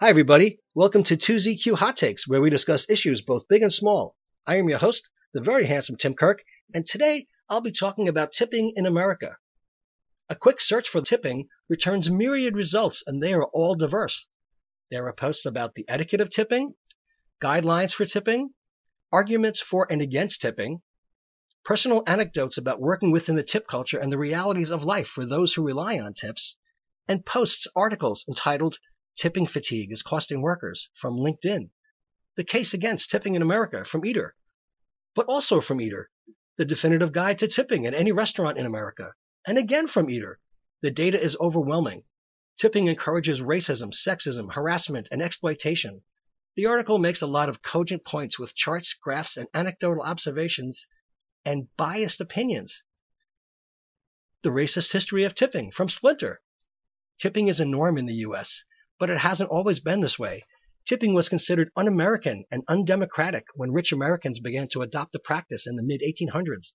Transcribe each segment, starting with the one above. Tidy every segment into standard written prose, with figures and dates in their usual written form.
Hi everybody, welcome to 2ZQ Hot Takes, where we discuss issues both big and small. I am your host, the very handsome Tim Kirk, and today I'll be talking about tipping in America. A quick search for tipping returns myriad results, and they are all diverse. There are posts about the etiquette of tipping, guidelines for tipping, arguments for and against tipping, personal anecdotes about working within the tip culture and the realities of life for those who rely on tips, and posts, articles entitled Tipping Fatigue is Costing Workers from LinkedIn, The Case Against Tipping in America from Eater, but also from Eater, The Definitive Guide to Tipping at Any Restaurant in America, and again from Eater, The Data is Overwhelming, Tipping Encourages Racism, Sexism, Harassment, and Exploitation. The article makes a lot of cogent points with charts, graphs, and anecdotal observations and biased opinions. The Racist History of Tipping from Splinter. Tipping is a norm in the U.S., but it hasn't always been this way. Tipping was considered un-American and undemocratic when rich Americans began to adopt the practice in the mid-1800s.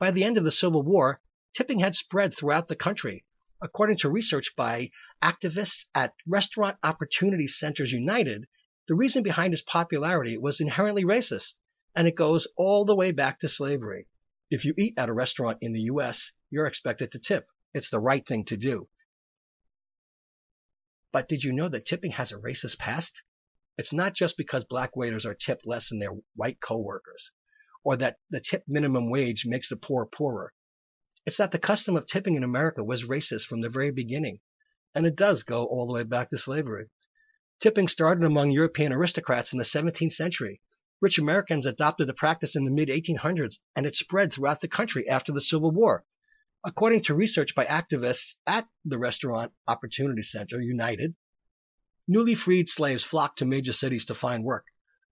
By the end of the Civil War, tipping had spread throughout the country. According to research by activists at Restaurant Opportunity Centers United, the reason behind its popularity was inherently racist, and it goes all the way back to slavery. If you eat at a restaurant in the U.S., you're expected to tip. It's the right thing to do. But did you know that tipping has a racist past? It's not just because black waiters are tipped less than their white coworkers, or that the tip minimum wage makes the poor poorer. It's that the custom of tipping in America was racist from the very beginning, and it does go all the way back to slavery. Tipping started among European aristocrats in the 17th century. Rich Americans adopted the practice in the mid-1800s, and it spread throughout the country after the Civil War. According to research by activists at the Restaurant Opportunity Center United, newly freed slaves flocked to major cities to find work,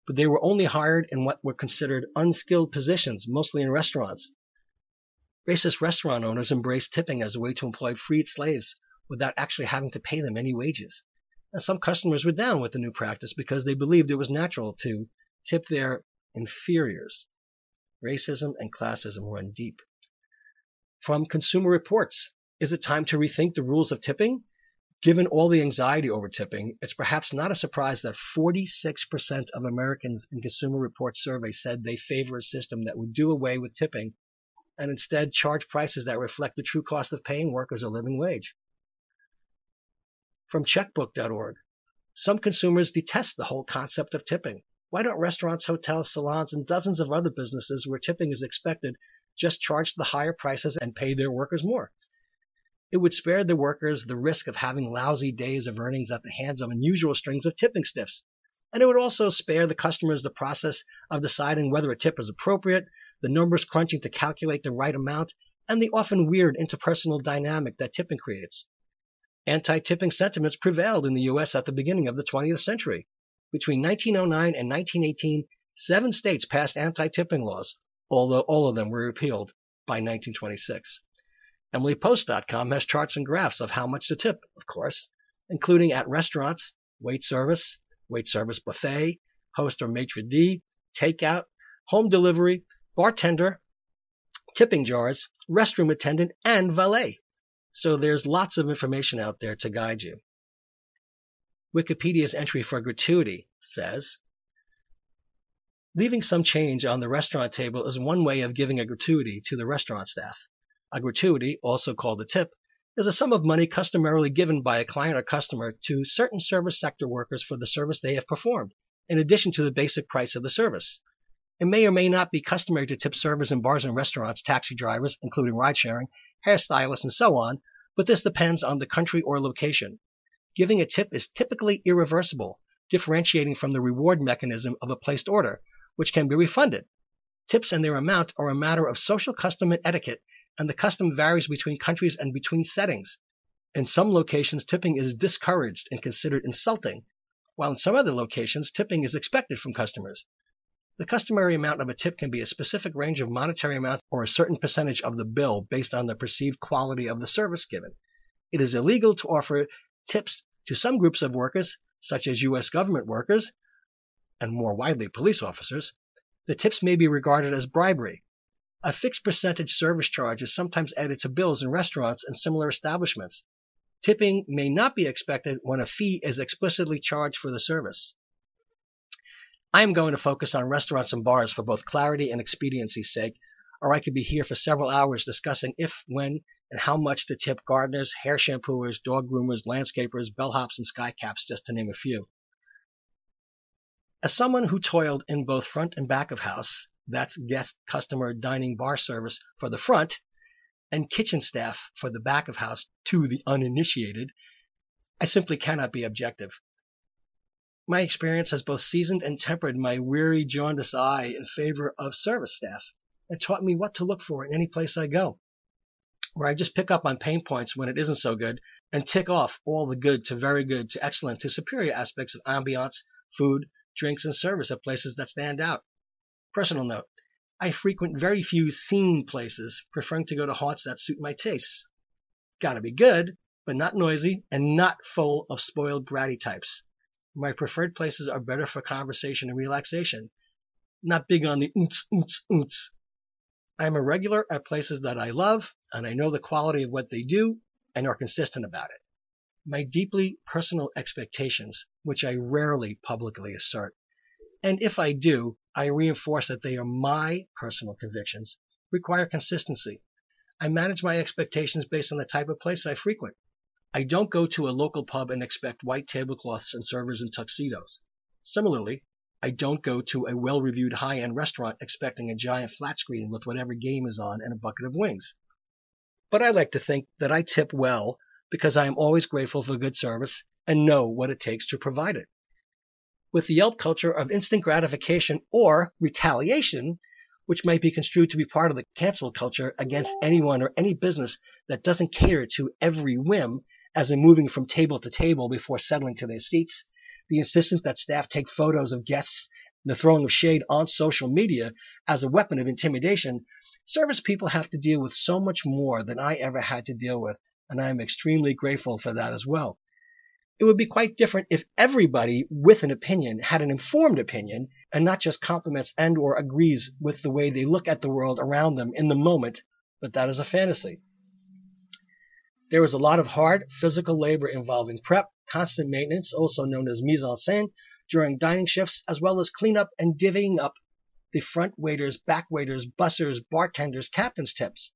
but they were only hired in what were considered unskilled positions, mostly in restaurants. Racist restaurant owners embraced tipping as a way to employ freed slaves without actually having to pay them any wages. And some customers were down with the new practice because they believed it was natural to tip their inferiors. Racism and classism run deep. From Consumer Reports, is it time to rethink the rules of tipping? Given all the anxiety over tipping, it's perhaps not a surprise that 46% of Americans in Consumer Reports survey said they favor a system that would do away with tipping and instead charge prices that reflect the true cost of paying workers a living wage. From Checkbook.org, some consumers detest the whole concept of tipping. Why don't restaurants, hotels, salons, and dozens of other businesses where tipping is expected just charge the higher prices and pay their workers more? It would spare the workers the risk of having lousy days of earnings at the hands of unusual strings of tipping stiffs. And it would also spare the customers the process of deciding whether a tip is appropriate, the numbers crunching to calculate the right amount, and the often weird interpersonal dynamic that tipping creates. Anti-tipping sentiments prevailed in the U.S. at the beginning of the 20th century. Between 1909 and 1918, 7 states passed anti-tipping laws, although all of them were repealed by 1926. EmilyPost.com has charts and graphs of how much to tip, of course, including at restaurants, wait service buffet, host or maitre d', takeout, home delivery, bartender, tipping jars, restroom attendant, and valet. So there's lots of information out there to guide you. Wikipedia's entry for gratuity says, leaving some change on the restaurant table is one way of giving a gratuity to the restaurant staff. A gratuity, also called a tip, is a sum of money customarily given by a client or customer to certain service sector workers for the service they have performed, in addition to the basic price of the service. It may or may not be customary to tip servers in bars and restaurants, taxi drivers, including ride-sharing, hairstylists, and so on, but this depends on the country or location. Giving a tip is typically irreversible, differentiating from the reward mechanism of a placed order, which can be refunded. Tips and their amount are a matter of social custom and etiquette, and the custom varies between countries and between settings. In some locations, tipping is discouraged and considered insulting, while in some other locations, tipping is expected from customers. The customary amount of a tip can be a specific range of monetary amounts or a certain percentage of the bill based on the perceived quality of the service given. It is illegal to offer tips to some groups of workers, such as U.S. government workers, and more widely police officers, the tips may be regarded as bribery. A fixed percentage service charge is sometimes added to bills in restaurants and similar establishments. Tipping may not be expected when a fee is explicitly charged for the service. I am going to focus on restaurants and bars for both clarity and expediency's sake, or I could be here for several hours discussing if, when, and how much to tip gardeners, hair shampooers, dog groomers, landscapers, bellhops, and skycaps, just to name a few. As someone who toiled in both front and back of house, that's guest, customer, dining, bar service for the front, and kitchen staff for the back of house to the uninitiated, I simply cannot be objective. My experience has both seasoned and tempered my weary, jaundiced eye in favor of service staff and taught me what to look for in any place I go, where I just pick up on pain points when it isn't so good and tick off all the good to very good to excellent to superior aspects of ambiance, food, drinks, and service at places that stand out. Personal note, I frequent very few seen places, preferring to go to haunts that suit my tastes. Gotta be good, but not noisy and not full of spoiled bratty types. My preferred places are better for conversation and relaxation. Not big on the oonts. I am a regular at places that I love, and I know the quality of what they do and are consistent about it. My deeply personal expectations, which I rarely publicly assert, and if I do, I reinforce that they are my personal convictions, require consistency. I manage my expectations based on the type of place I frequent. I don't go to a local pub and expect white tablecloths and servers in tuxedos. Similarly, I don't go to a well-reviewed high-end restaurant expecting a giant flat screen with whatever game is on and a bucket of wings. But I like to think that I tip well because I am always grateful for good service and know what it takes to provide it. With the Yelp culture of instant gratification or retaliation, which might be construed to be part of the cancel culture against anyone or any business that doesn't cater to every whim, as in moving from table to table before settling to their seats, the insistence that staff take photos of guests, and the throwing of shade on social media as a weapon of intimidation, service people have to deal with so much more than I ever had to deal with, and I am extremely grateful for that as well. It would be quite different if everybody with an opinion had an informed opinion and not just compliments and or agrees with the way they look at the world around them in the moment, but that is a fantasy. There is a lot of hard physical labor involving prep, constant maintenance, also known as mise en scène, during dining shifts, as well as cleanup and divvying up the front waiters, back waiters, bussers, bartenders, captain's tips.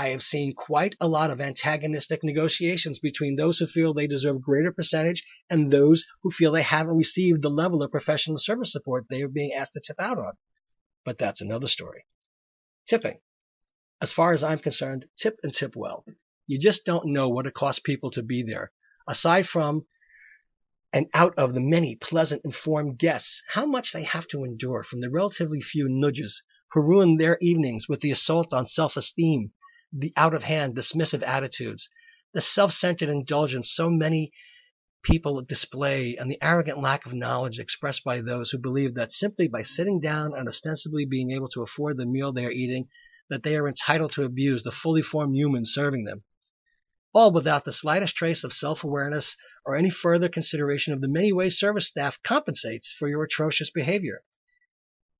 I have seen quite a lot of antagonistic negotiations between those who feel they deserve greater percentage and those who feel they haven't received the level of professional service support they are being asked to tip out on. But that's another story. Tipping. As far as I'm concerned, tip and tip well. You just don't know what it costs people to be there. Aside from and out of the many pleasant, informed guests, how much they have to endure from the relatively few nudges who ruin their evenings with the assault on self-esteem, the out-of-hand, dismissive attitudes, the self-centered indulgence so many people display, and the arrogant lack of knowledge expressed by those who believe that simply by sitting down and ostensibly being able to afford the meal they are eating, that they are entitled to abuse the fully formed human serving them, all without the slightest trace of self-awareness or any further consideration of the many ways service staff compensates for your atrocious behavior.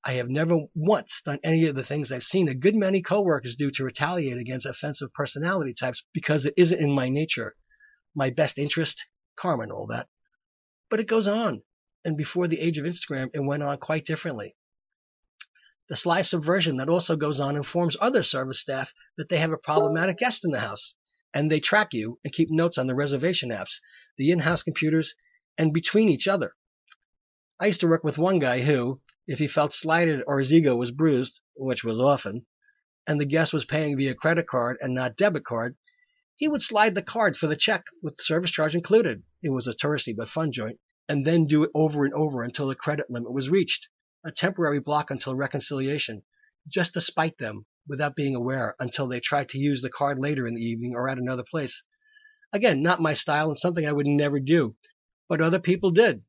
I have never once done any of the things I've seen a good many coworkers do to retaliate against offensive personality types because it isn't in my nature, my best interest, karma and all that. But it goes on, and before the age of Instagram, it went on quite differently. The sly subversion that also goes on informs other service staff that they have a problematic guest in the house, and they track you and keep notes on the reservation apps, the in-house computers, and between each other. I used to work with one guy who, if he felt slighted or his ego was bruised, which was often, and the guest was paying via credit card and not debit card, he would slide the card for the check with service charge included. It was a touristy but fun joint, and then do it over and over until the credit limit was reached, a temporary block until reconciliation, just to spite them without being aware until they tried to use the card later in the evening or at another place. Again, not my style and something I would never do, but other people did.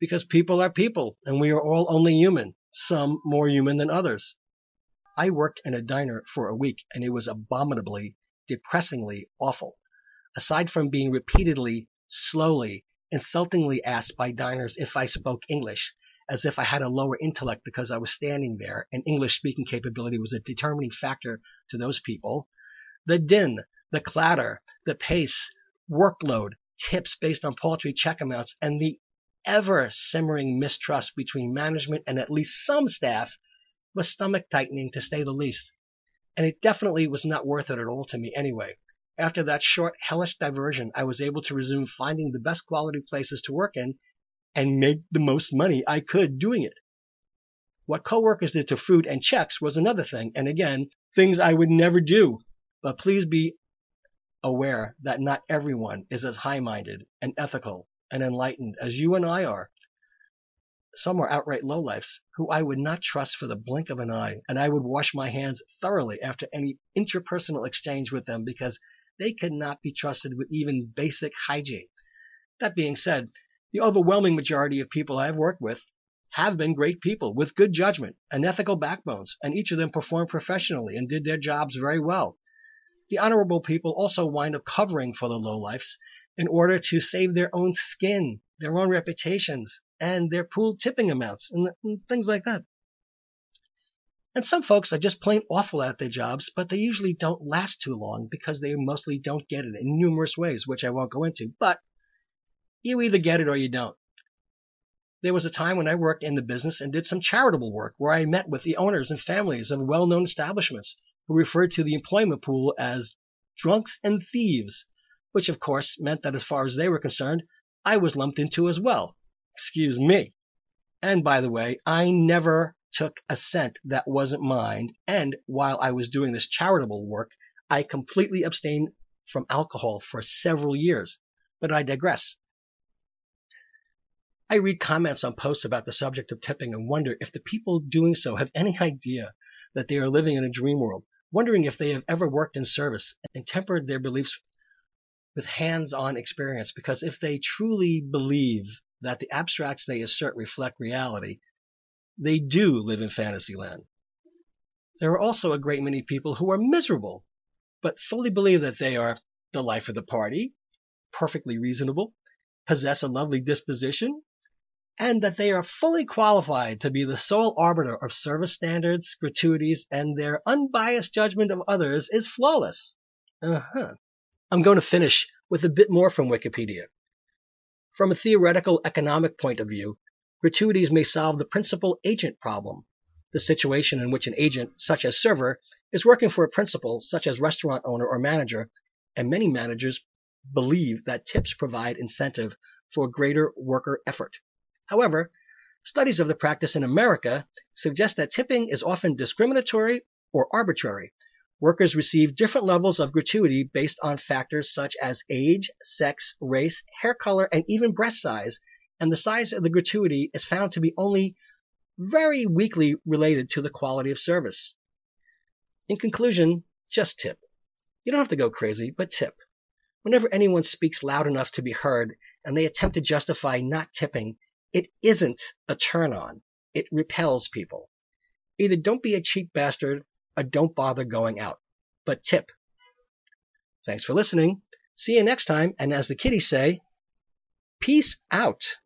Because people are people, and we are all only human, some more human than others. I worked in a diner for a week, and it was abominably, depressingly awful. Aside from being repeatedly, slowly, insultingly asked by diners if I spoke English, as if I had a lower intellect because I was standing there, and English speaking capability was a determining factor to those people. The din, the clatter, the pace, workload, tips based on paltry check amounts, and the ever simmering mistrust between management and at least some staff was stomach tightening to say the least. And it definitely was not worth it at all to me anyway. After that short, hellish diversion, I was able to resume finding the best quality places to work in and make the most money I could doing it. What coworkers did to food and checks was another thing, and again, things I would never do. But please be aware that not everyone is as high-minded and ethical and enlightened as you and I are. Some are outright lowlifes who I would not trust for the blink of an eye, and I would wash my hands thoroughly after any interpersonal exchange with them because they could not be trusted with even basic hygiene. That being said, the overwhelming majority of people I have worked with have been great people with good judgment and ethical backbones, and each of them performed professionally and did their jobs very well. The honorable people also wind up covering for the lowlifes in order to save their own skin, their own reputations, and their pool tipping amounts, and things like that. And some folks are just plain awful at their jobs, but they usually don't last too long because they mostly don't get it in numerous ways, which I won't go into, but you either get it or you don't. There was a time when I worked in the business and did some charitable work where I met with the owners and families of well-known establishments, who referred to the employment pool as drunks and thieves, which of course meant that as far as they were concerned, I was lumped into as well. Excuse me. And by the way, I never took a cent that wasn't mine, and while I was doing this charitable work, I completely abstained from alcohol for several years. But I digress. I read comments on posts about the subject of tipping and wonder if the people doing so have any idea that they are living in a dream world, wondering if they have ever worked in service and tempered their beliefs with hands-on experience, because if they truly believe that the abstracts they assert reflect reality, they do live in fantasy land. There are also a great many people who are miserable, but fully believe that they are the life of the party, perfectly reasonable, possess a lovely disposition, and that they are fully qualified to be the sole arbiter of service standards, gratuities, and their unbiased judgment of others is flawless. I'm going to finish with a bit more from Wikipedia. From a theoretical economic point of view, gratuities may solve the principal agent problem, the situation in which an agent, such as server, is working for a principal, such as restaurant owner or manager, and many managers believe that tips provide incentive for greater worker effort. However, studies of the practice in America suggest that tipping is often discriminatory or arbitrary. Workers receive different levels of gratuity based on factors such as age, sex, race, hair color, and even breast size, and the size of the gratuity is found to be only very weakly related to the quality of service. In conclusion, just tip. You don't have to go crazy, but tip. Whenever anyone speaks loud enough to be heard and they attempt to justify not tipping, it isn't a turn-on. It repels people. Either don't be a cheap bastard or don't bother going out. But tip. Thanks for listening. See you next time. And as the kiddies say, peace out.